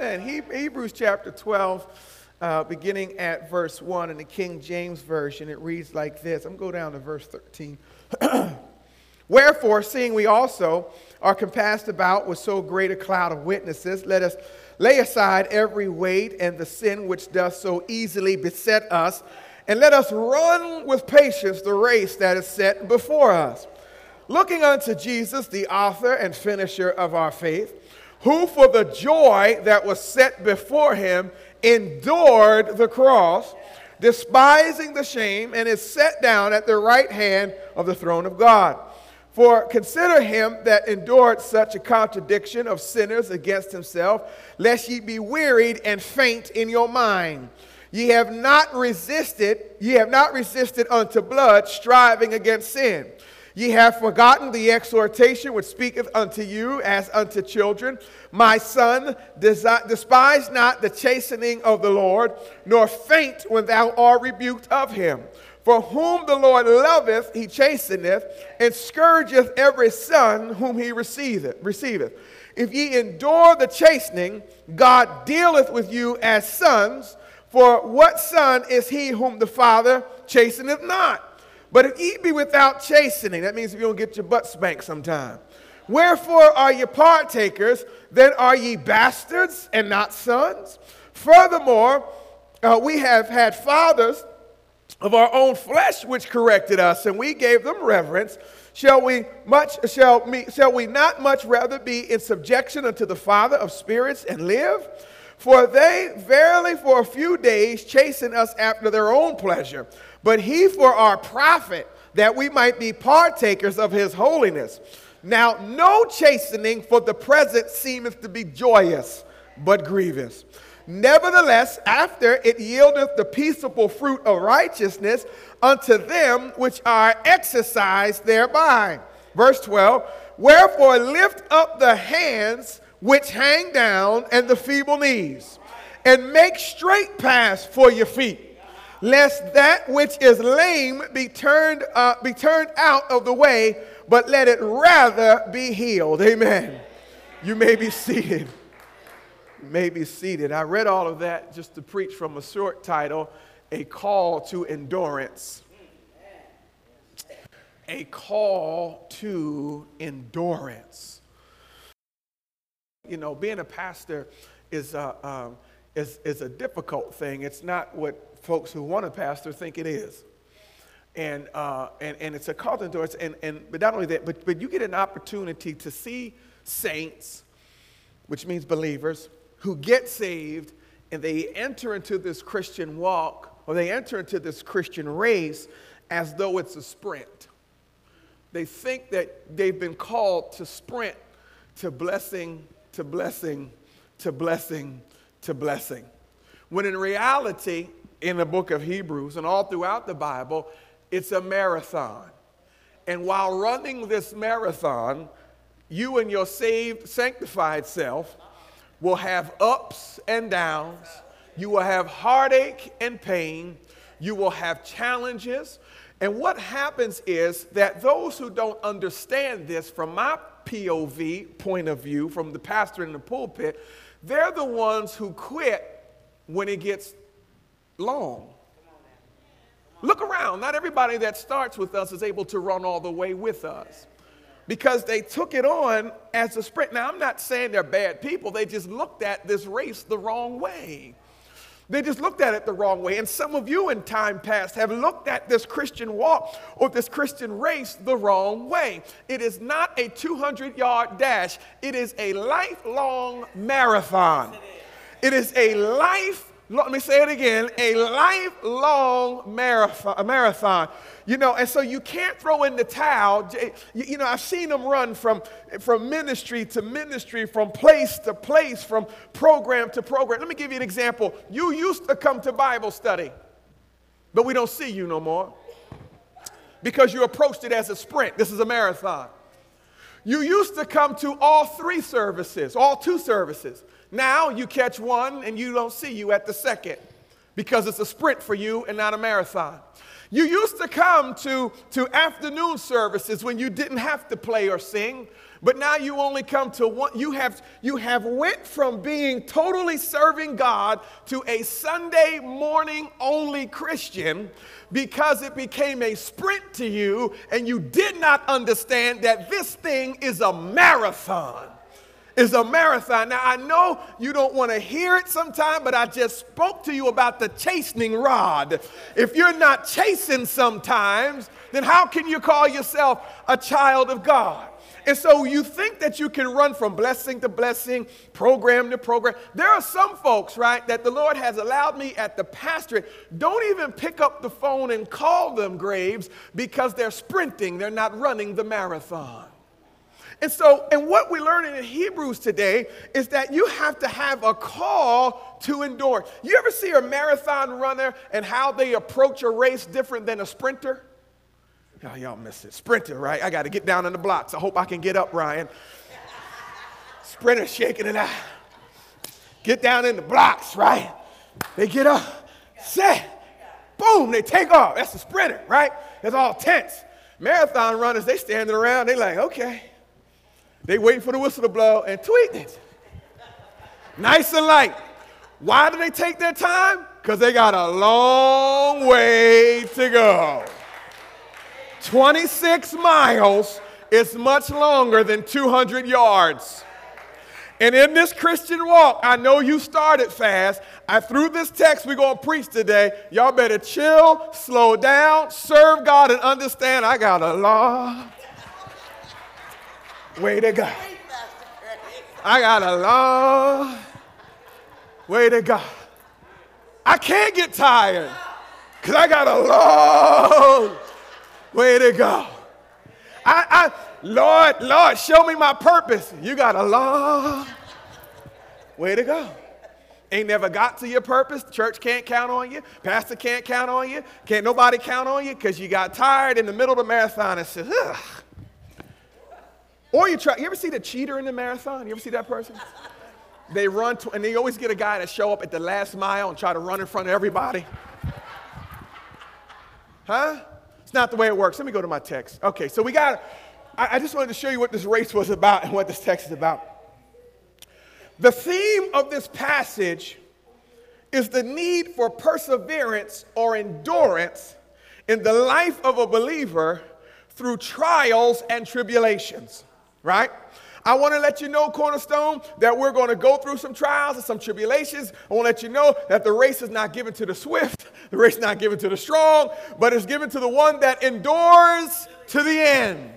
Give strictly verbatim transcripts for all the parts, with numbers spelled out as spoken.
then, Hebrews chapter twelve, uh, beginning at verse one in the King James Version, it reads like this. I'm going to go down to verse thirteen. Wherefore, seeing we also are compassed about with so great a cloud of witnesses, let us lay aside every weight and the sin which doth so easily beset us, and let us run with patience the race that is set before us, looking unto Jesus, the author and finisher of our faith, who for the joy that was set before him endured the cross, despising the shame, and is set down at the right hand of the throne of God. For consider him that endured such a contradiction of sinners against himself, lest ye be wearied and faint in your mind. Ye have not resisted, ye have not resisted unto blood, striving against sin. Ye have forgotten the exhortation which speaketh unto you as unto children. My son, despise not the chastening of the Lord, nor faint when thou art rebuked of him. For whom the Lord loveth, he chasteneth, and scourgeth every son whom he receiveth. receiveth. If ye endure the chastening, God dealeth with you as sons. For what son is he whom the Father chasteneth not? But if ye be without chastening, that means if you don't get your butt spanked sometime. Wherefore are ye partakers? Then are ye bastards and not sons? Furthermore, uh, we have had fathers of our own flesh which corrected us, and we gave them reverence. Shall we much? Shall me? Shall we not much rather be in subjection unto the Father of spirits and live? For they verily for a few days chasten us after their own pleasure, but he for our profit, that we might be partakers of his holiness. Now no chastening for the present seemeth to be joyous, but grievous. Nevertheless, after it yieldeth the peaceable fruit of righteousness unto them which are exercised thereby. Verse twelve, wherefore lift up the hands which hang down, and the feeble knees, and make straight paths for your feet, lest that which is lame be turned uh, be turned out of the way, but let it rather be healed. Amen. You may be seated. You may be seated. I read all of that just to preach from a short title, A Call to Endurance. A Call to Endurance. You know, being a pastor is a, um, is, is a difficult thing. It's not what folks who want to pastor think it is. And, uh, and, and it's a call to endurance. And, and, but not only that, but, but you get an opportunity to see saints, which means believers, who get saved and they enter into this Christian walk, or they enter into this Christian race as though it's a sprint. They think that they've been called to sprint to blessing, to blessing, to blessing, to blessing. When in reality, in the book of Hebrews and all throughout the Bible, it's a marathon. And while running this marathon, you and your saved, sanctified self will have ups and downs. You will have heartache and pain. You will have challenges. And what happens is that those who don't understand this, from my P O V point of view, from the pastor in the pulpit, they're the ones who quit when it gets long. Look around. Not everybody that starts with us is able to run all the way with us, because they took it on as a sprint. Now, I'm not saying they're bad people. They just looked at this race the wrong way. They just looked at it the wrong way. And some of you in time past have looked at this Christian walk or this Christian race the wrong way. It is not a two hundred yard dash. It is a lifelong marathon. It is a life, let me say it again, a lifelong marathon. You know, and so you can't throw in the towel. You know, I've seen them run from, from ministry to ministry, from place to place, from program to program. Let me give you an example. You used to come to Bible study, but we don't see you no more because you approached it as a sprint. This is a marathon. You used to come to all three services, all two services. Now you catch one and you don't see you at the second, because it's a sprint for you and not a marathon. You used to come to, to afternoon services when you didn't have to play or sing, But now you only come to one, you have, you have went from being totally serving God to a Sunday morning only Christian because it became a sprint to you and you did not understand that this thing is a marathon. It's a marathon. Now, I know you don't want to hear it sometime, but I just spoke to you about the chastening rod. If you're not chasing sometimes, then how can you call yourself a child of God? And so you think that you can run from blessing to blessing, program to program. There are some folks, right, that the Lord has allowed me at the pastorate, don't even pick up the phone and call them Graves because they're sprinting. They're not running the marathon. And so, and what we're learning in Hebrews today is that you have to have a call to endure. You ever see a marathon runner and how they approach a race different than a sprinter? Oh, y'all miss it. Sprinter, right? I got to get down in the blocks. I hope I can get up, Ryan. Sprinter shaking it out. Get down in the blocks, right? They get up, set, boom, they take off. That's the sprinter, right? That's all tense. Marathon runners, they standing around. They like, okay. They waiting for the whistle to blow and tweet it. Nice and light. Why do they take their time? Because they got a long way to go. twenty-six miles is much longer than two hundred yards. And in this Christian walk, I know you started fast. I threw this text we're going to preach today. Y'all better chill, slow down, serve God, and understand I got a long way to go. I got a long way to go. I can't get tired because I got a long way to go. I, I, Lord, Lord, show me my purpose. You got a long way to go. Ain't never got to your purpose. Church can't count on you. Pastor can't count on you. Can't nobody count on you because you got tired in the middle of the marathon and said, ugh. Or you try, you ever see the cheater in the marathon? You ever see that person? They run, to, and they always get a guy that show up at the last mile and try to run in front of everybody. Huh? It's not the way it works. Let me go to my text. Okay, so we got, I, I just wanted to show you what this race was about and what this text is about. The theme of this passage is the need for perseverance or endurance in the life of a believer through trials and tribulations, right? I want to let you know, Cornerstone, that we're going to go through some trials and some tribulations. I want to let you know that the race is not given to the swift. The race is not given to the strong, but it's given to the one that endures to the end.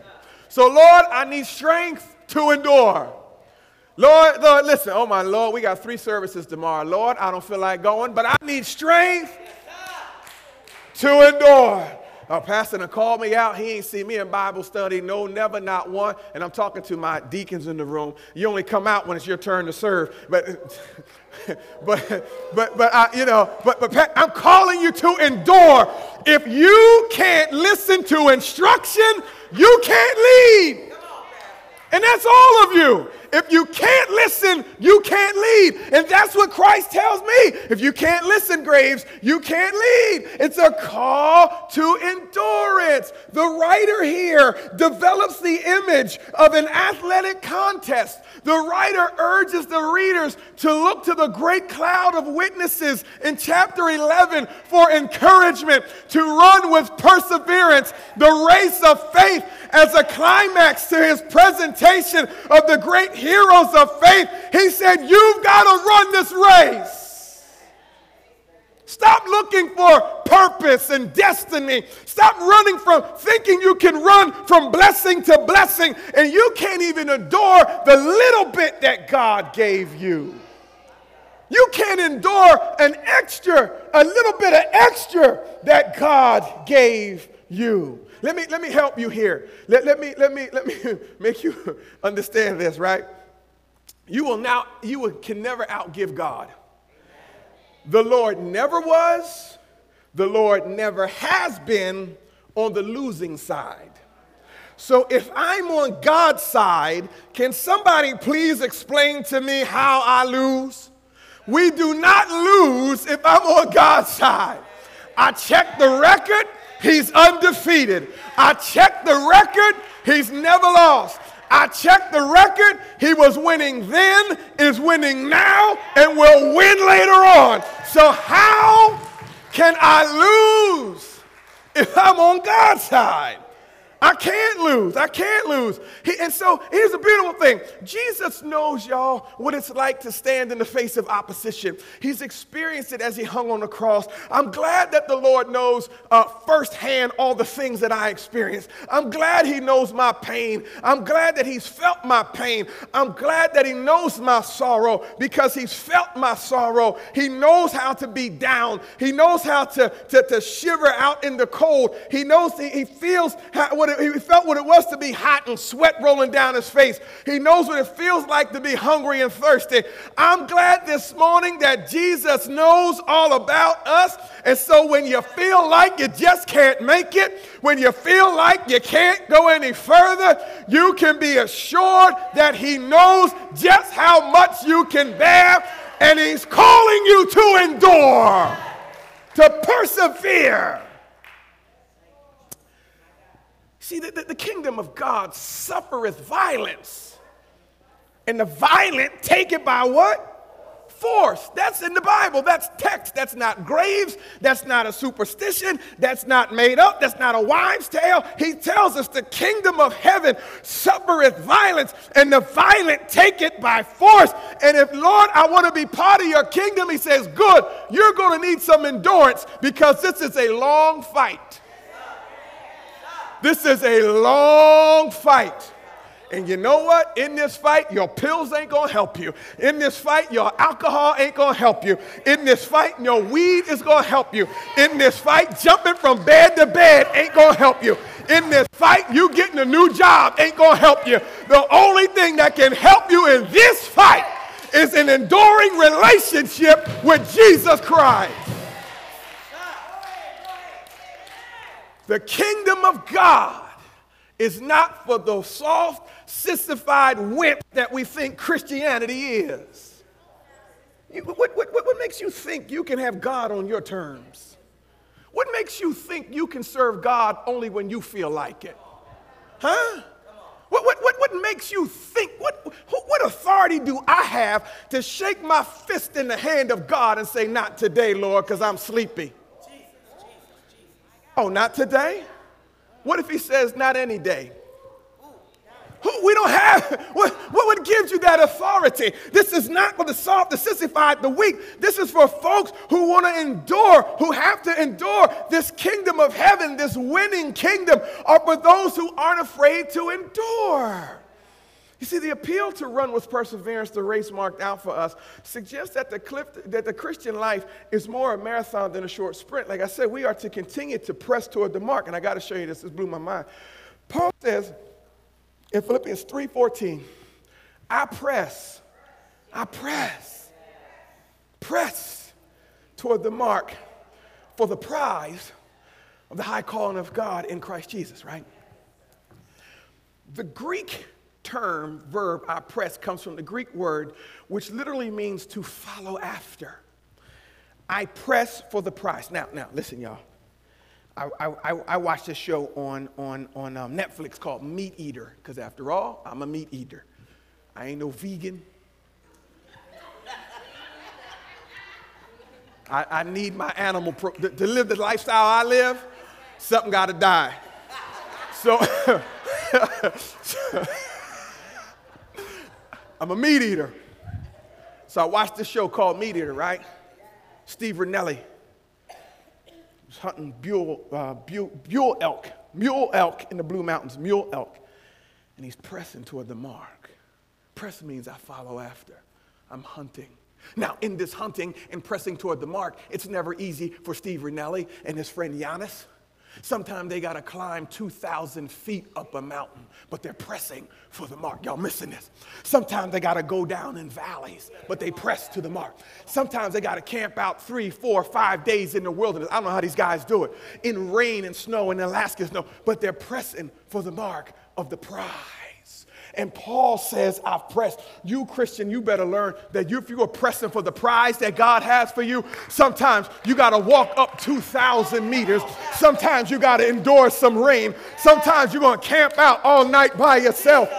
So, Lord, I need strength to endure. Lord, Lord, listen. Oh, my Lord, we got three services tomorrow. Lord, I don't feel like going, but I need strength to endure. A pastor done called me out. He ain't seen me in Bible study. No, never, not one. And I'm talking to my deacons in the room. You only come out when it's your turn to serve. But, but, but, but I, you know, but, but I'm calling you to endure. If you can't listen to instruction, you can't lead. And that's all of you. If you can't listen, you can't lead. And that's what Christ tells me. If you can't listen, Graves, you can't lead. It's a call to endurance. The writer here develops the image of an athletic contest. The writer urges the readers to look to the great cloud of witnesses in chapter eleven for encouragement to run with perseverance the race of faith as a climax to his presentation of the great heroes of faith. He said, you've got to run this race. Stop looking for purpose and destiny. Stop running from thinking you can run from blessing to blessing and you can't even endure the little bit that God gave you. You can't endure an extra, a little bit of extra that God gave you. Let me, let me help you here. Let, let me, let me, let me make you understand this, right? You will now, you will, can never outgive God. The Lord never was, the Lord never has been on the losing side. So if I'm on God's side, can somebody please explain to me how I lose? We do not lose if I'm on God's side. I check the record, he's undefeated. I check the record, he's never lost. I checked the record. He was winning then, is winning now, and will win later on. So how can I lose if I'm on God's side? I can't lose. I can't lose. He, and so here's the beautiful thing. Jesus knows, y'all, what it's like to stand in the face of opposition. He's experienced it as he hung on the cross. I'm glad that the Lord knows uh, firsthand all the things that I experienced. I'm glad he knows my pain. I'm glad that he's felt my pain. I'm glad that he knows my sorrow because he's felt my sorrow. He knows how to be down. He knows how to, to, to shiver out in the cold. He knows, he, he feels how, what it He felt what it was to be hot and sweat rolling down his face. He knows what it feels like to be hungry and thirsty. I'm glad this morning that Jesus knows all about us. And so when you feel like you just can't make it, when you feel like you can't go any further, you can be assured that he knows just how much you can bear. And he's calling you to endure, to persevere. See, the, the kingdom of God suffereth violence, and the violent take it by what? Force. That's in the Bible. That's text. That's not graves. That's not a superstition. That's not made up. That's not a wives' tale. He tells us the kingdom of heaven suffereth violence, and the violent take it by force. And if, Lord, I want to be part of your kingdom, he says, good, you're going to need some endurance because this is a long fight. This is a long fight. And you know what? In this fight, your pills ain't going to help you. In this fight, your alcohol ain't going to help you. In this fight, your weed is going to help you. In this fight, jumping from bed to bed ain't going to help you. In this fight, you getting a new job ain't going to help you. The only thing that can help you in this fight is an enduring relationship with Jesus Christ. The kingdom of God is not for the soft, sissified wimp that we think Christianity is. You, what, what, what makes you think you can have God on your terms? What makes you think you can serve God only when you feel like it? Huh? What, what, what, what makes you think, what, what authority do I have to shake my fist in the hand of God and say, not today, Lord, because I'm sleepy? Oh, not today? What if he says not any day? Who, we don't have, what, what would give you that authority? This is not for the soft, the sissified, the weak. This is for folks who want to endure, who have to endure. This kingdom of heaven, this winning kingdom, are for those who aren't afraid to endure. You see, the appeal to run with perseverance, the race marked out for us, suggests that the, cliff, that the Christian life is more a marathon than a short sprint. Like I said, we are to continue to press toward the mark, and I got to show you this. This blew my mind. Paul says in Philippians three fourteen, I press, I press, press toward the mark for the prize of the high calling of God in Christ Jesus, right? The Greek term, verb, I press, comes from the Greek word, which literally means to follow after. I press for the prize. Now, now, listen, y'all. I, I, I watched this show on, on, on um, Netflix called Meat Eater, because after all, I'm a meat eater. I ain't no vegan. I, I need my animal, pro- to, to live the lifestyle I live, something got to die. So... so I'm a meat eater. So I watched this show called Meat Eater, right? Steve Rinelli was hunting bull, uh, bull, bull elk, mule elk in the Blue Mountains, mule elk. And he's pressing toward the mark. Press means I follow after. I'm hunting. Now, in this hunting and pressing toward the mark, it's never easy for Steve Rinelli and his friend Giannis. Sometimes they got to climb two thousand feet up a mountain, but they're pressing for the mark. Y'all missing this. Sometimes they got to go down in valleys, but they press to the mark. Sometimes they got to camp out three, four, five days in the wilderness. I don't know how these guys do it. In rain and snow and Alaska snow, but they're pressing for the mark of the prize. And Paul says, I've pressed. You, Christian, you better learn that if you are pressing for the prize that God has for you, sometimes you got to walk up two thousand meters. Sometimes you got to endure some rain. Sometimes you're going to camp out all night by yourself.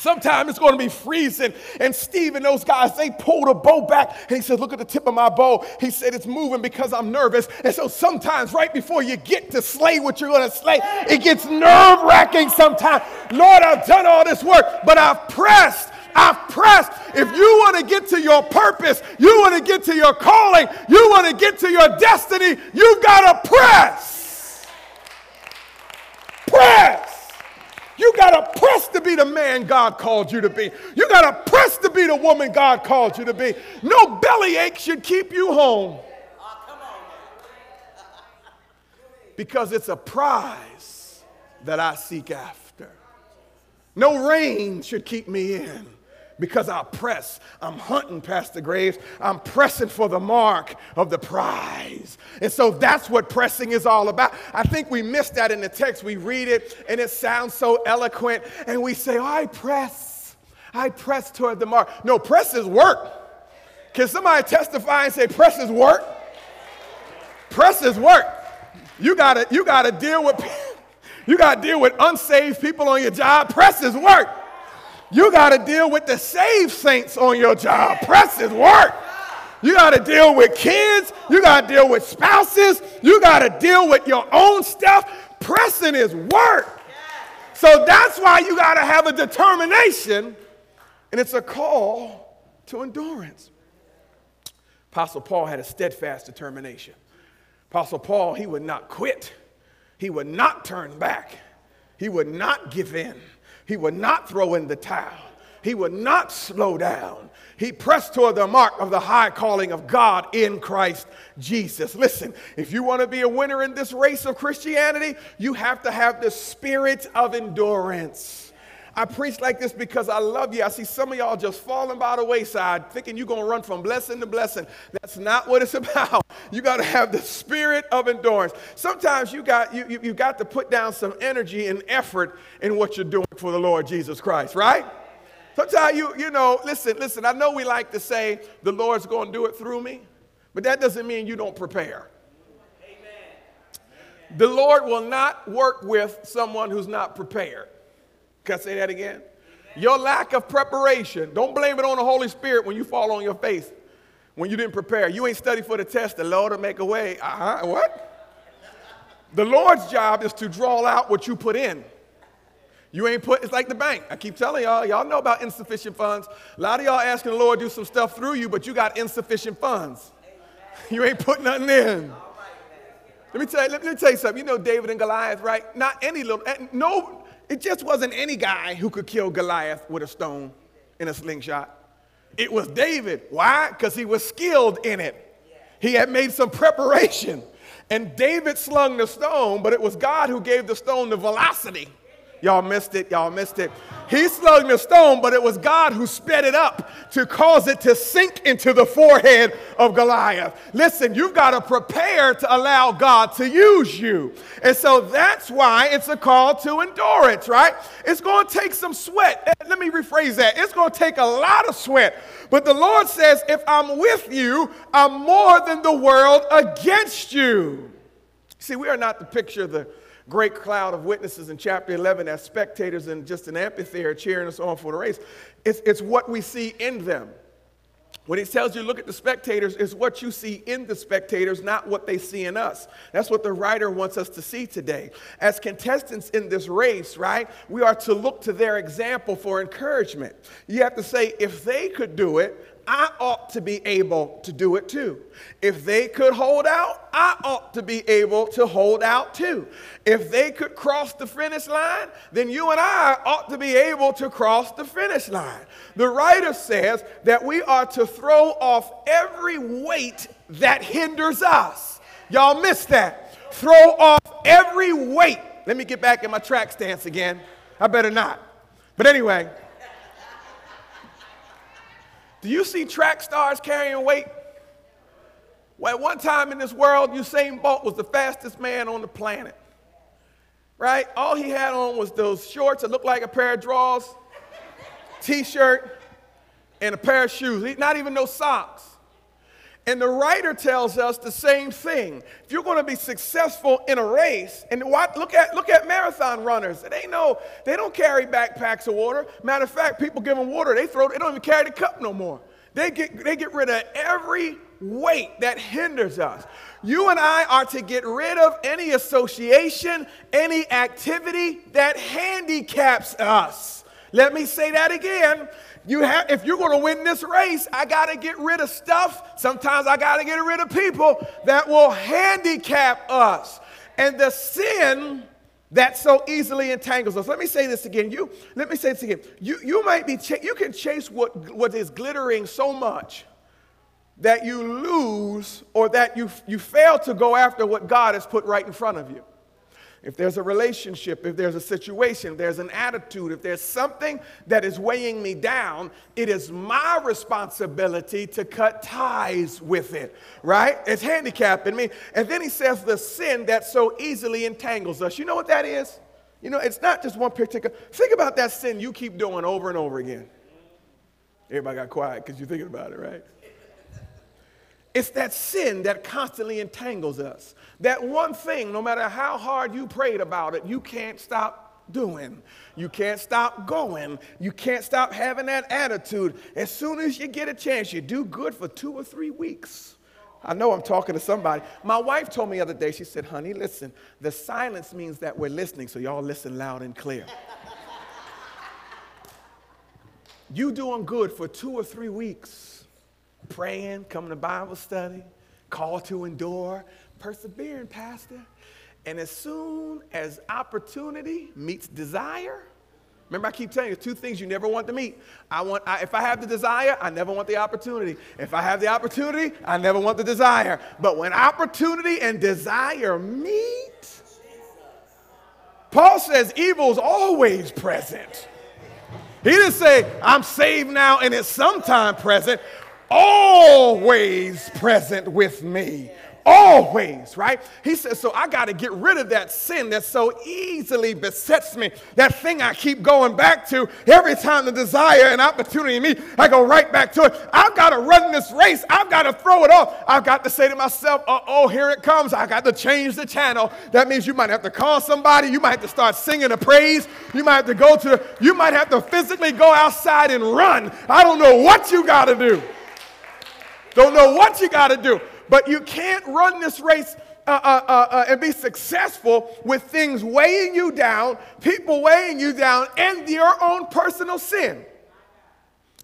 Sometimes it's going to be freezing. And Steve and those guys, they pulled a bow back. And he said, look at the tip of my bow. He said, it's moving because I'm nervous. And so sometimes right before you get to slay what you're going to slay, it gets nerve-wracking sometimes. Lord, I've done all this work, but I've pressed. I've pressed. If you want to get to your purpose, you want to get to your calling, you want to get to your destiny, you got to press. Press. You got to press to be the man God called you to be. You got to press to be the woman God called you to be. No bellyache should keep you home. Because it's a prize that I seek after. No rain should keep me in. Because I press. I'm hunting, Pastor Graves. I'm pressing for the mark of the prize. And so that's what pressing is all about. I think we miss that in the text. We read it and it sounds so eloquent and we say, oh, I press. I press toward the mark. No, press is work. Can somebody testify and say press is work? Press is work. You gotta, you gotta deal with, you gotta deal with unsaved people on your job. Press is work. You got to deal with the saved saints on your job. Press is work. You got to deal with kids. You got to deal with spouses. You got to deal with your own stuff. Pressing is work. So that's why you got to have a determination, and it's a call to endurance. Apostle Paul had a steadfast determination. Apostle Paul, he would not quit. He would not turn back. He would not give in. He would not throw in the towel. He would not slow down. He pressed toward the mark of the high calling of God in Christ Jesus. Listen, if you want to be a winner in this race of Christianity, you have to have the spirit of endurance. I preach like this because I love you. I see some of y'all just falling by the wayside, thinking you're going to run from blessing to blessing. That's not what it's about. You got to have the spirit of endurance. Sometimes you got you, you, you got to put down some energy and effort in what you're doing for the Lord Jesus Christ, right? Sometimes you, you know, listen, listen, I know we like to say the Lord's going to do it through me, but that doesn't mean you don't prepare. Amen. The Lord will not work with someone who's not prepared. Can I say that again? Your lack of preparation, don't blame it on the Holy Spirit when you fall on your face, when you didn't prepare. You ain't studied for the test, the Lord will make a way. Uh-huh, what? The Lord's job is to draw out what you put in. You ain't put, it's like the bank. I keep telling y'all, y'all know about insufficient funds. A lot of y'all asking the Lord to do some stuff through you, but you got insufficient funds. You ain't put nothing in. Let me tell you, let me tell you something. You know David and Goliath, right? Not any little, no. It just wasn't any guy who could kill Goliath with a stone in a slingshot. It was David. Why? Because he was skilled in it. He had made some preparation. And David slung the stone, but it was God who gave the stone the velocity. Y'all missed it. Y'all missed it. He slung the stone, but it was God who sped it up to cause it to sink into the forehead of Goliath. Listen, you've got to prepare to allow God to use you. And so that's why it's a call to endurance, right? It's going to take some sweat. Let me rephrase that. It's going to take a lot of sweat. But the Lord says, if I'm with you, I'm more than the world against you. See, we are not the picture of the great cloud of witnesses in chapter eleven as spectators in just an amphitheater cheering us on for the race. It's, it's what we see in them. When he tells you look at the spectators, it's what you see in the spectators, not what they see in us. That's what the writer wants us to see today. As contestants in this race, right, we are to look to their example for encouragement. You have to say, if they could do it, I ought to be able to do it too. If they could hold out, I ought to be able to hold out too. If they could cross the finish line, then you and I ought to be able to cross the finish line. The writer says that we are to throw off every weight that hinders us. Y'all missed that. Throw off every weight. Let me get back in my track stance again. I better not. But anyway. Do you see track stars carrying weight? Well, at one time in this world, Usain Bolt was the fastest man on the planet, right? All he had on was those shorts that looked like a pair of drawers, t-shirt, and a pair of shoes. Not even no socks. And the writer tells us the same thing. If you're going to be successful in a race, and watch, look at look at marathon runners. They know they don't carry backpacks of water. Matter of fact, people give them water. They throw. They don't even carry the cup no more. They get they get rid of every weight that hinders us. You and I are to get rid of any association, any activity that handicaps us. Let me say that again. You have, if you're going to win this race, I got to get rid of stuff. Sometimes I got to get rid of people that will handicap us. And the sin that so easily entangles us. Let me say this again. You let me say this again. You you might be ch- you can chase what what is glittering so much that you lose or that you you fail to go after what God has put right in front of you. If there's a relationship, if there's a situation, if there's an attitude, if there's something that is weighing me down, it is my responsibility to cut ties with it, right? It's handicapping me. And then he says the sin that so easily entangles us. You know what that is? You know, it's not just one particular. Think about that sin you keep doing over and over again. Everybody got quiet because you're thinking about it, right? It's that sin that constantly entangles us. That one thing, no matter how hard you prayed about it, you can't stop doing. You can't stop going. You can't stop having that attitude. As soon as you get a chance, you do good for two or three weeks. I know I'm talking to somebody. My wife told me the other day, she said, honey, listen, the silence means that we're listening, so y'all listen loud and clear. You doing good for two or three weeks. Praying, coming to Bible study, call to endure, persevering, Pastor. And as soon as opportunity meets desire, remember I keep telling you, two things you never want to meet. I want, I, if I have the desire, I never want the opportunity. If I have the opportunity, I never want the desire. But when opportunity and desire meet, Paul says evil's always present. He didn't say, I'm saved now and it's sometime present. Always present with me. Always, right? He says, so I got to get rid of that sin that so easily besets me. That thing I keep going back to. Every time the desire and opportunity in me, I go right back to it. I've got to run this race. I've got to throw it off. I've got to say to myself, uh-oh, here it comes. I got to change the channel. That means you might have to call somebody. You might have to start singing a praise. You might have to go to, the, you might have to physically go outside and run. I don't know what you got to do. Don't know what you got to do, but you can't run this race uh, uh, uh, uh, and be successful with things weighing you down, people weighing you down, and your own personal sin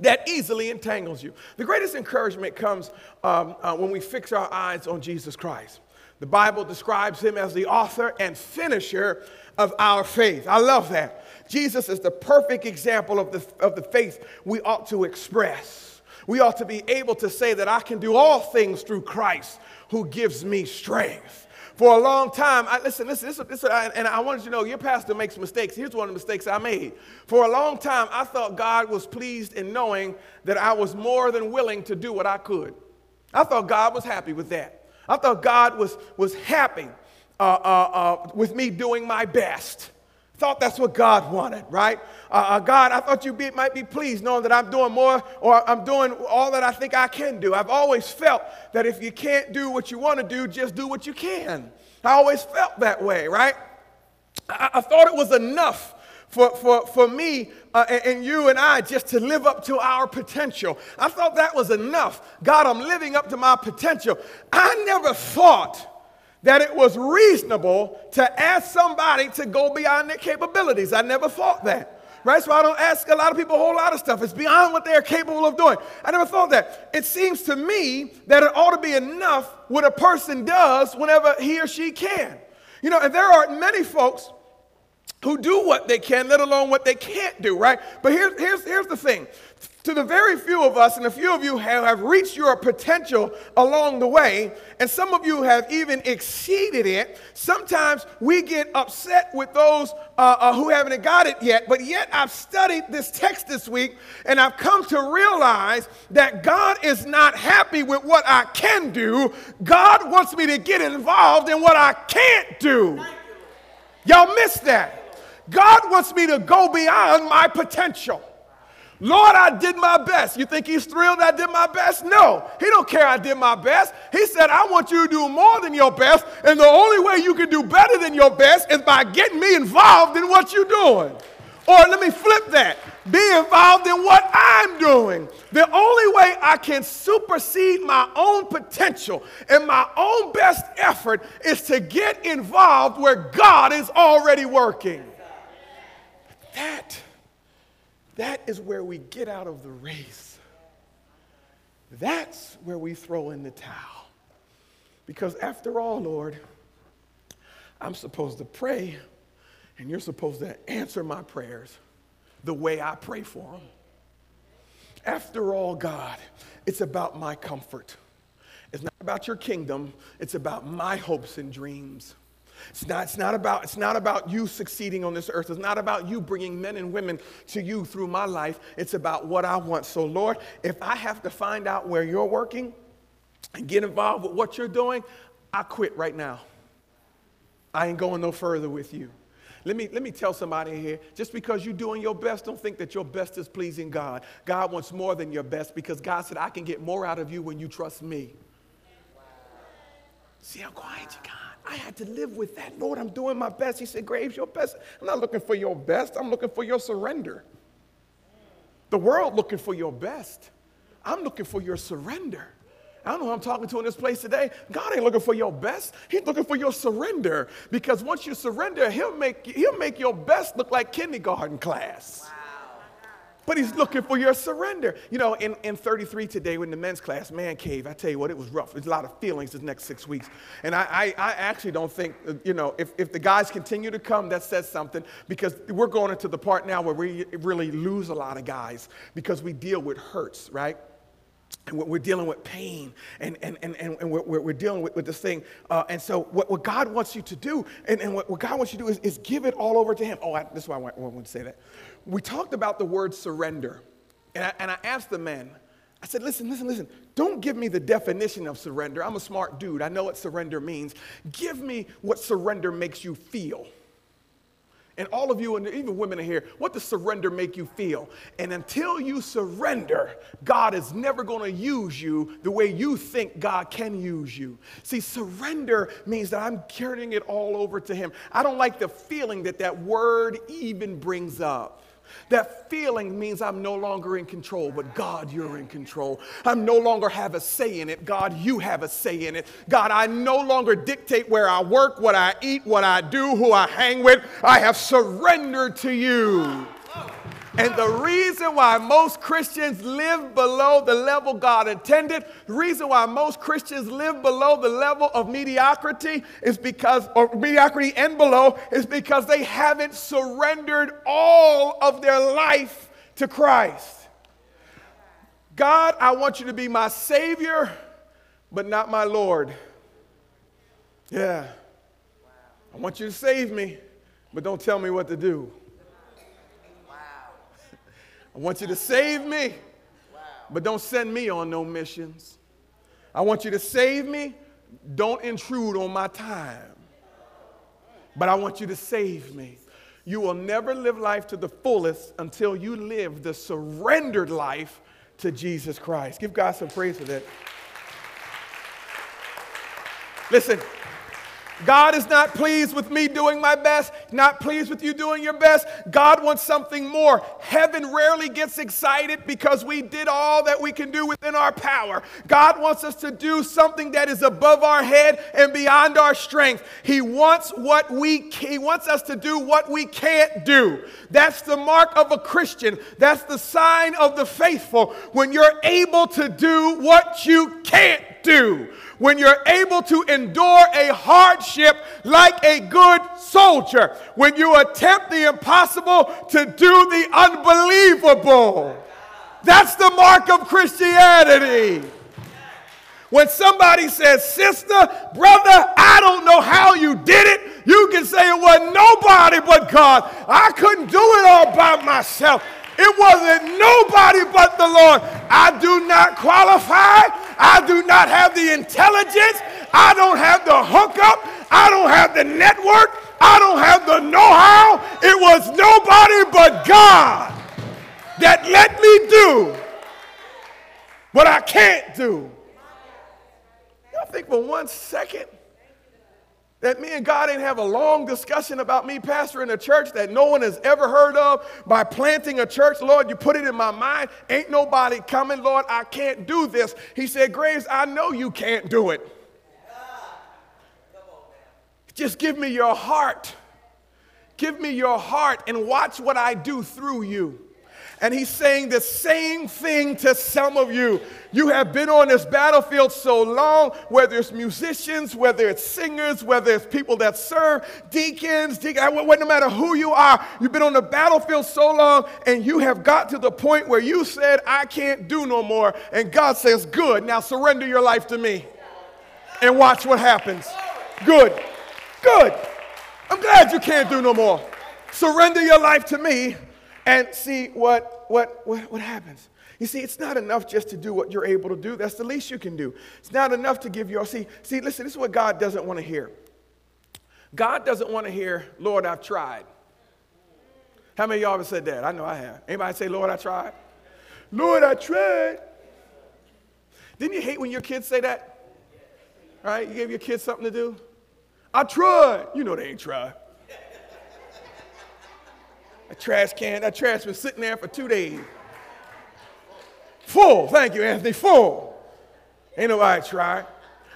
that easily entangles you. The greatest encouragement comes um, uh, when we fix our eyes on Jesus Christ. The Bible describes him as the author and finisher of our faith. I love that. Jesus is the perfect example of the, of the faith we ought to express. We ought to be able to say that I can do all things through Christ who gives me strength. For a long time, I, listen, listen, this, this, and I wanted you to know, your pastor makes mistakes. Here's one of the mistakes I made. For a long time, I thought God was pleased in knowing that I was more than willing to do what I could. I thought God was happy with that. I thought God was, was happy uh, uh, uh, with me doing my best. Thought that's what God wanted, right? Uh, uh, God, I thought you be, might be pleased knowing that I'm doing more or I'm doing all that I think I can do. I've always felt that if you can't do what you want to do, just do what you can. I always felt that way, right? I, I thought it was enough for, for, for me uh, and, and you and I just to live up to our potential. I thought that was enough. God, I'm living up to my potential. I never thought that it was reasonable to ask somebody to go beyond their capabilities. I never thought that, right? So I don't ask a lot of people a whole lot of stuff. It's beyond what they're capable of doing. I never thought that. It seems to me that it ought to be enough what a person does whenever he or she can. You know, and there are many folks who do what they can, let alone what they can't do, right? But here's, here's, here's the thing. To the very few of us, and a few of you have, have reached your potential along the way, and some of you have even exceeded it, sometimes we get upset with those uh, uh, who haven't got it yet, but yet I've studied this text this week, and I've come to realize that God is not happy with what I can do. God wants me to get involved in what I can't do. Y'all missed that. God wants me to go beyond my potential. Lord, I did my best. You think he's thrilled I did my best? No, he don't care I did my best. He said, I want you to do more than your best, and the only way you can do better than your best is by getting me involved in what you're doing. Or let me flip that. Be involved in what I'm doing. The only way I can supersede my own potential and my own best effort is to get involved where God is already working. That, that is where we get out of the race. That's where we throw in the towel. Because after all, Lord, I'm supposed to pray, and you're supposed to answer my prayers the way I pray for them. After all, God, it's about my comfort. It's not about your kingdom. It's about my hopes and dreams. It's not, it's not about, it's not about you succeeding on this earth. It's not about you bringing men and women to you through my life. It's about what I want. So, Lord, if I have to find out where you're working and get involved with what you're doing, I quit right now. I ain't going no further with you. Let me, let me tell somebody here, just because you're doing your best, don't think that your best is pleasing God. God wants more than your best, because God said, I can get more out of you when you trust me. Wow. See how quiet you got? I had to live with that. Lord, I'm doing my best. He said, Graves, your best. I'm not looking for your best. I'm looking for your surrender. The world looking for your best. I'm looking for your surrender. I don't know who I'm talking to in this place today. God ain't looking for your best. He's looking for your surrender. Because once you surrender, he'll make, he'll make your best look like kindergarten class. Wow. But he's looking for your surrender. You know, in, in thirty-three today, in the men's class, man cave, I tell you what, it was rough. There's a lot of feelings this next six weeks. And I, I, I actually don't think, you know, if, if the guys continue to come, that says something, because we're going into the part now where we really lose a lot of guys because we deal with hurts, right? And we're dealing with pain, and, and, and, and we're, we're dealing with, with this thing. Uh, and so what, what God wants you to do, and, and what, what God wants you to do is, is give it all over to him. Oh, I, this is why I want, want to say that. We talked about the word surrender, and I, and I asked the men, I said, listen, listen, listen, don't give me the definition of surrender. I'm a smart dude. I know what surrender means. Give me what surrender makes you feel. And all of you, and even women are here, what does surrender make you feel? And until you surrender, God is never going to use you the way you think God can use you. See, surrender means that I'm turning it all over to him. I don't like the feeling that that word even brings up. That feeling means I'm no longer in control, but God, you're in control. I'm no longer have a say in it. God, you have a say in it. God, I no longer dictate where I work, what I eat, what I do, who I hang with. I have surrendered to you. And the reason why most Christians live below the level God intended, the reason why most Christians live below the level of mediocrity is because, or mediocrity and below, is because they haven't surrendered all of their life to Christ. God, I want you to be my Savior, but not my Lord. Yeah. I want you to save me, but don't tell me what to do. I want you to save me, but don't send me on no missions. I want you to save me. Don't intrude on my time. But I want you to save me. You will never live life to the fullest until you live the surrendered life to Jesus Christ. Give God some praise for that. Listen. God is not pleased with me doing my best, not pleased with you doing your best. God wants something more. Heaven rarely gets excited because we did all that we can do within our power. God wants us to do something that is above our head and beyond our strength. He wants what we he wants us to do what we can't do. That's the mark of a Christian. That's the sign of the faithful. When you're able to do what you can't do. When you're able to endure a hardship like a good soldier. When you attempt the impossible to do the unbelievable. That's the mark of Christianity. When somebody says, sister, brother, I don't know how you did it. You can say it wasn't nobody but God. I couldn't do it all by myself. It wasn't nobody but the Lord. I do not qualify. I do not have the intelligence. I don't have the hookup. I don't have the network. I don't have the know-how. It was nobody but God. that let me do what I can't do. Y'all think for one second that me and God ain't have a long discussion about me pastoring a church that no one has ever heard of by planting a church. Lord, you put it in my mind. Ain't nobody coming. Lord, I can't do this. He said, Graves, I know you can't do it. Just give me your heart. Give me your heart and watch what I do through you. And he's saying the same thing to some of you. You have been on this battlefield so long, whether it's musicians, whether it's singers, whether it's people that serve, deacons, deacons, no matter who you are, you've been on the battlefield so long, and you have got to the point where you said, I can't do no more. And God says, good, now surrender your life to me and watch what happens. Good, good. I'm glad you can't do no more. Surrender your life to me and see what, what, what, what happens. You see, it's not enough just to do what you're able to do. That's the least you can do. It's not enough to give your, see, see, listen, this is what God doesn't want to hear. God doesn't want to hear, Lord, I've tried. How many of y'all have said that? I know I have. Anybody say, Lord, I tried? Lord, I tried. Didn't you hate when your kids say that? Right? You gave your kids something to do? I tried. You know they ain't tried. A trash can, that trash been sitting there for two days. Full. Thank you, Anthony. Full. Ain't nobody tried.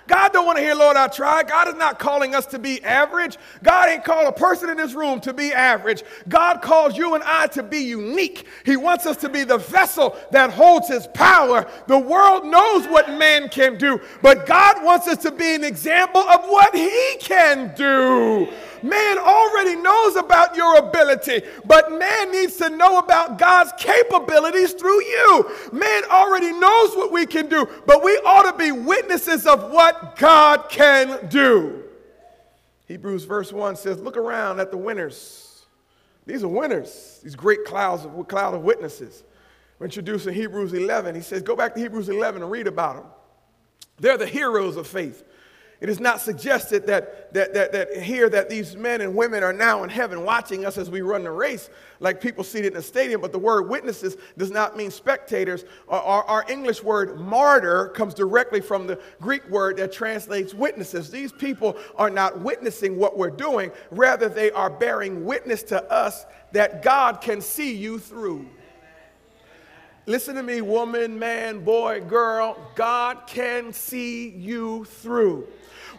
God don't want to hear, Lord, I tried. God is not calling us to be average. God ain't called a person in this room to be average. God calls you and I to be unique. He wants us to be the vessel that holds his power. The world knows what man can do, but God wants us to be an example of what he can do. Man already knows about your ability, but man needs to know about God's capabilities through you. Man already knows what we can do, but we ought to be witnesses of what God can do. Hebrews verse one says, look around at the winners. These are winners, these great clouds of, cloud of witnesses. We're introduced in Hebrews eleven. He says, go back to Hebrews eleven and read about them. They're the heroes of faith. It is not suggested that, that, that, that here that these men and women are now in heaven watching us as we run the race like people seated in a stadium, but the word witnesses does not mean spectators. Our, our, our English word martyr comes directly from the Greek word that translates witnesses. These people are not witnessing what we're doing. Rather, they are bearing witness to us that God can see you through. Listen to me, woman, man, boy, girl, God can see you through.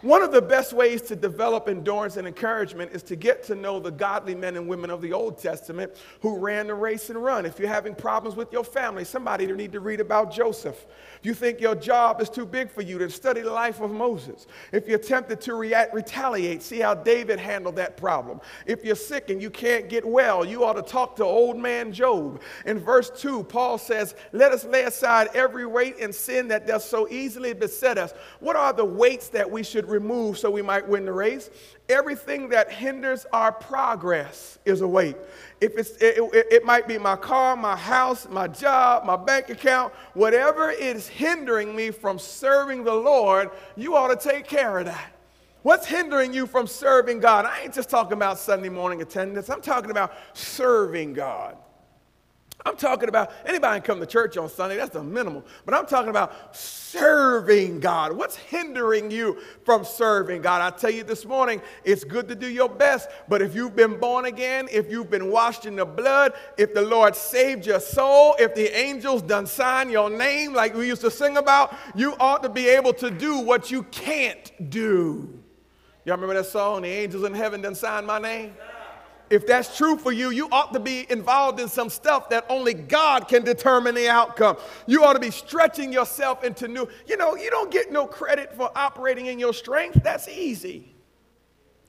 One of the best ways to develop endurance and encouragement is to get to know the godly men and women of the Old Testament who ran the race and run. If you're having problems with your family, somebody you need to read about Joseph. If you think your job is too big for you, to study the life of Moses. If you're tempted to react, retaliate, see how David handled that problem. If you're sick and you can't get well, you ought to talk to old man Job. In verse two, Paul says, let us lay aside every weight and sin that does so easily beset us. What are the weights that we should remove so we might win the race? Everything that hinders our progress is a weight. If it's, it, it, it might be my car, my house, my job, my bank account, whatever is hindering me from serving the Lord, you ought to take care of that. What's hindering you from serving God? I ain't just talking about Sunday morning attendance. I'm talking about serving God. I'm talking about, anybody can come to church on Sunday, that's the minimal. But I'm talking about serving God. What's hindering you from serving God? I tell you this morning, it's good to do your best, but if you've been born again, if you've been washed in the blood, if the Lord saved your soul, if the angels done sign your name like we used to sing about, you ought to be able to do what you can't do. Y'all remember that song, The Angels in Heaven Done Sign My Name? If that's true for you, you ought to be involved in some stuff that only God can determine the outcome. You ought to be stretching yourself into new. You know, you don't get no credit for operating in your strength. That's easy.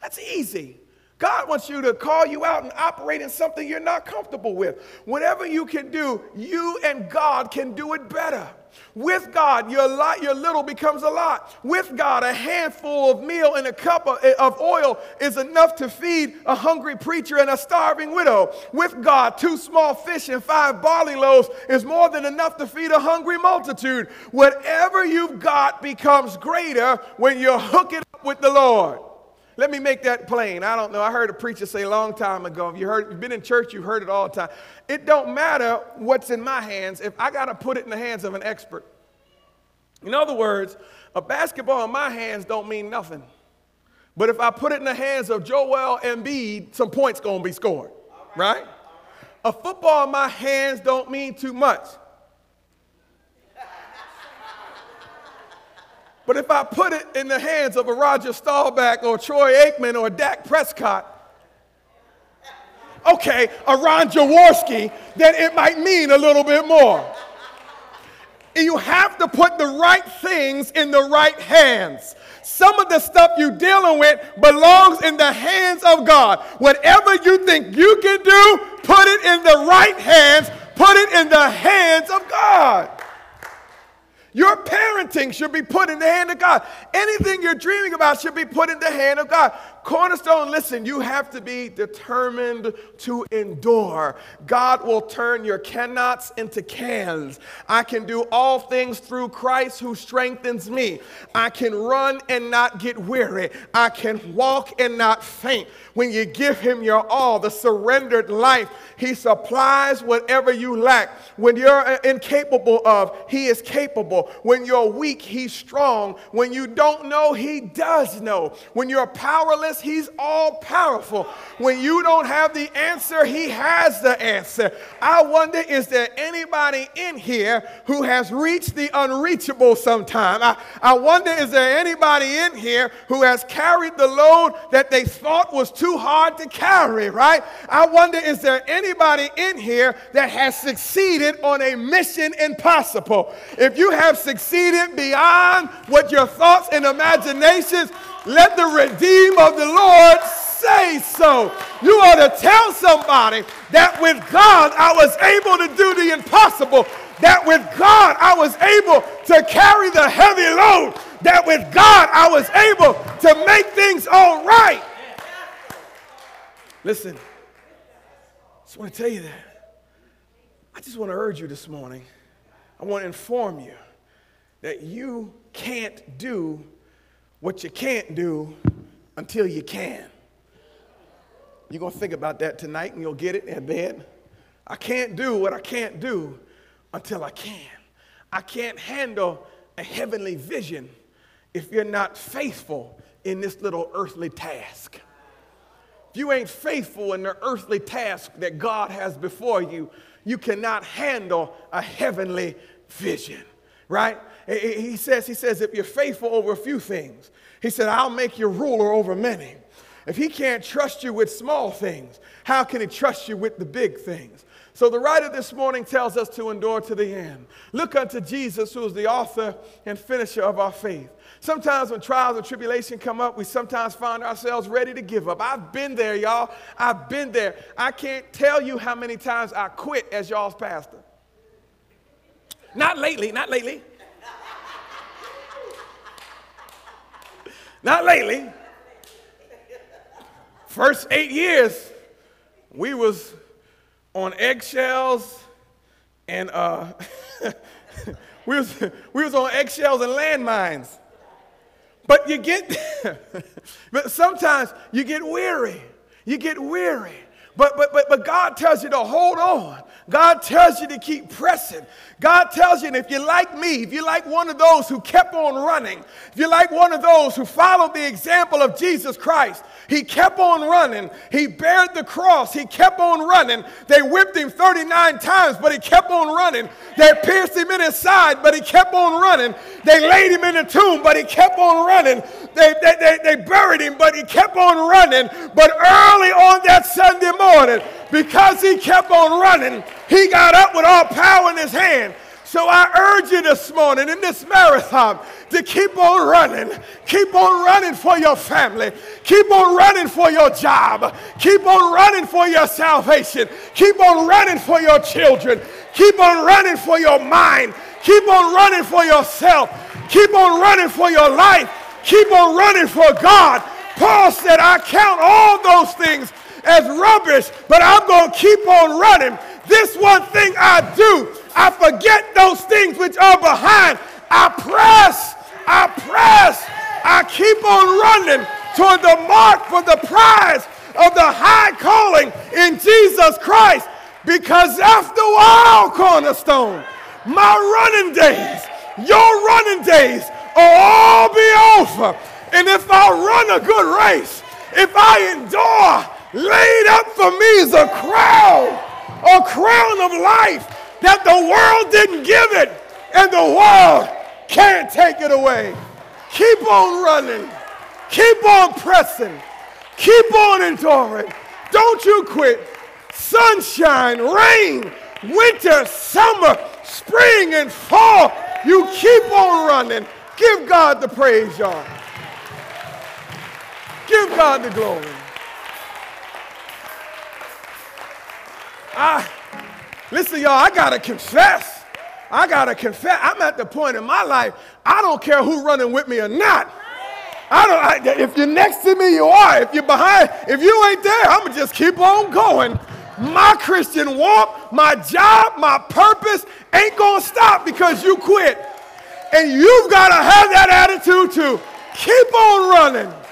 That's easy. God wants you to call you out and operate in something you're not comfortable with. Whatever you can do, you and God can do it better. With God, your lot, your little becomes a lot. With God, a handful of meal and a cup of, of oil is enough to feed a hungry preacher and a starving widow. With God, two small fish and five barley loaves is more than enough to feed a hungry multitude. Whatever you've got becomes greater when you hook it up with the Lord. Let me make that plain. I don't know. I heard a preacher say a long time ago, if you heard, you've been in church, you've heard it all the time. It don't matter what's in my hands if I got to put it in the hands of an expert. In other words, a basketball in my hands don't mean nothing. But if I put it in the hands of Joel Embiid, some points going to be scored, right? A football in my hands don't mean too much. But if I put it in the hands of a Roger Staubach or Troy Aikman or Dak Prescott, okay, a Ron Jaworski, then it might mean a little bit more. You have to put the right things in the right hands. Some of the stuff you're dealing with belongs in the hands of God. Whatever you think you can do, put it in the right hands. Put it in the hands of God. Your parenting should be put in the hand of God. Anything you're dreaming about should be put in the hand of God. Cornerstone, listen, you have to be determined to endure. God will turn your cannots into cans. I can do all things through Christ who strengthens me. I can run and not get weary. I can walk and not faint. When you give him your all, the surrendered life, he supplies whatever you lack. When you're incapable of, he is capable. When you're weak, he's strong. When you don't know, he does know. When you're powerless, he's all powerful. When you don't have the answer, he has the answer. I wonder, is there anybody in here who has reached the unreachable sometime? I, I wonder, is there anybody in here who has carried the load that they thought was too hard to carry, right? I wonder, is there anybody in here that has succeeded on a mission impossible? If you have succeeded beyond what your thoughts and imaginations, let the redeemed of the Lord say so. You ought to tell somebody that with God I was able to do the impossible, that with God I was able to carry the heavy load, that with God I was able to make things all right. Listen, I just want to tell you that. I just want to urge you this morning. I want to inform you that you can't do what you can't do until you can. You're going to think about that tonight and you'll get it in bed. I can't do what I can't do until I can. I can't handle a heavenly vision if you're not faithful in this little earthly task. If you ain't faithful in the earthly task that God has before you, you cannot handle a heavenly vision, right? He says, he says, if you're faithful over a few things, he said, I'll make you ruler over many. If he can't trust you with small things, how can he trust you with the big things? So the writer this morning tells us to endure to the end. Look unto Jesus, who is the author and finisher of our faith. Sometimes when trials and tribulation come up, we sometimes find ourselves ready to give up. I've been there, y'all. I've been there. I can't tell you how many times I quit as y'all's pastor. Not lately, not lately. Not lately. First eight years, we was on eggshells and uh, we was we was on eggshells and landmines. But you get, but sometimes you get weary. You get weary. But but but but God tells you to hold on. God tells you to keep pressing. God tells you, and if you're like me, if you're like one of those who kept on running, if you're like one of those who followed the example of Jesus Christ, he kept on running. He bared the cross. He kept on running. They whipped him thirty-nine times, but he kept on running. They pierced him in his side, but he kept on running. They laid him in the tomb, but he kept on running. They, they, they, they buried him, but he kept on running. But early on that Sunday morning, because he kept on running, he got up with all power in his hand. So I urge you this morning in this marathon to keep on running. Keep on running for your family. Keep on running for your job. Keep on running for your salvation. Keep on running for your children. Keep on running for your mind. Keep on running for yourself. Keep on running for your life. Keep on running for God. Paul said, I count all those things as rubbish, but I'm going to keep on running. This one thing I do, I forget those things which are behind. I press, I press, I keep on running toward the mark for the prize of the high calling in Jesus Christ. Because after a while, Cornerstone, my running days, your running days will all be over. And if I run a good race, if I endure, laid up for me is a crown, a crown of life that the world didn't give it, and the world can't take it away. Keep on running. Keep on pressing. Keep on enduring. Don't you quit. Sunshine, rain, winter, summer, spring, and fall. You keep on running. Give God the praise, y'all. Give God the glory. I, listen, y'all, I got to confess. I got to confess. I'm at the point in my life, I don't care who's running with me or not. I don't. I, if you're next to me, you are. If you're behind, if you ain't there, I'm going to just keep on going. My Christian walk, my job, my purpose ain't going to stop because you quit. And you've got to have that attitude too. Keep on running.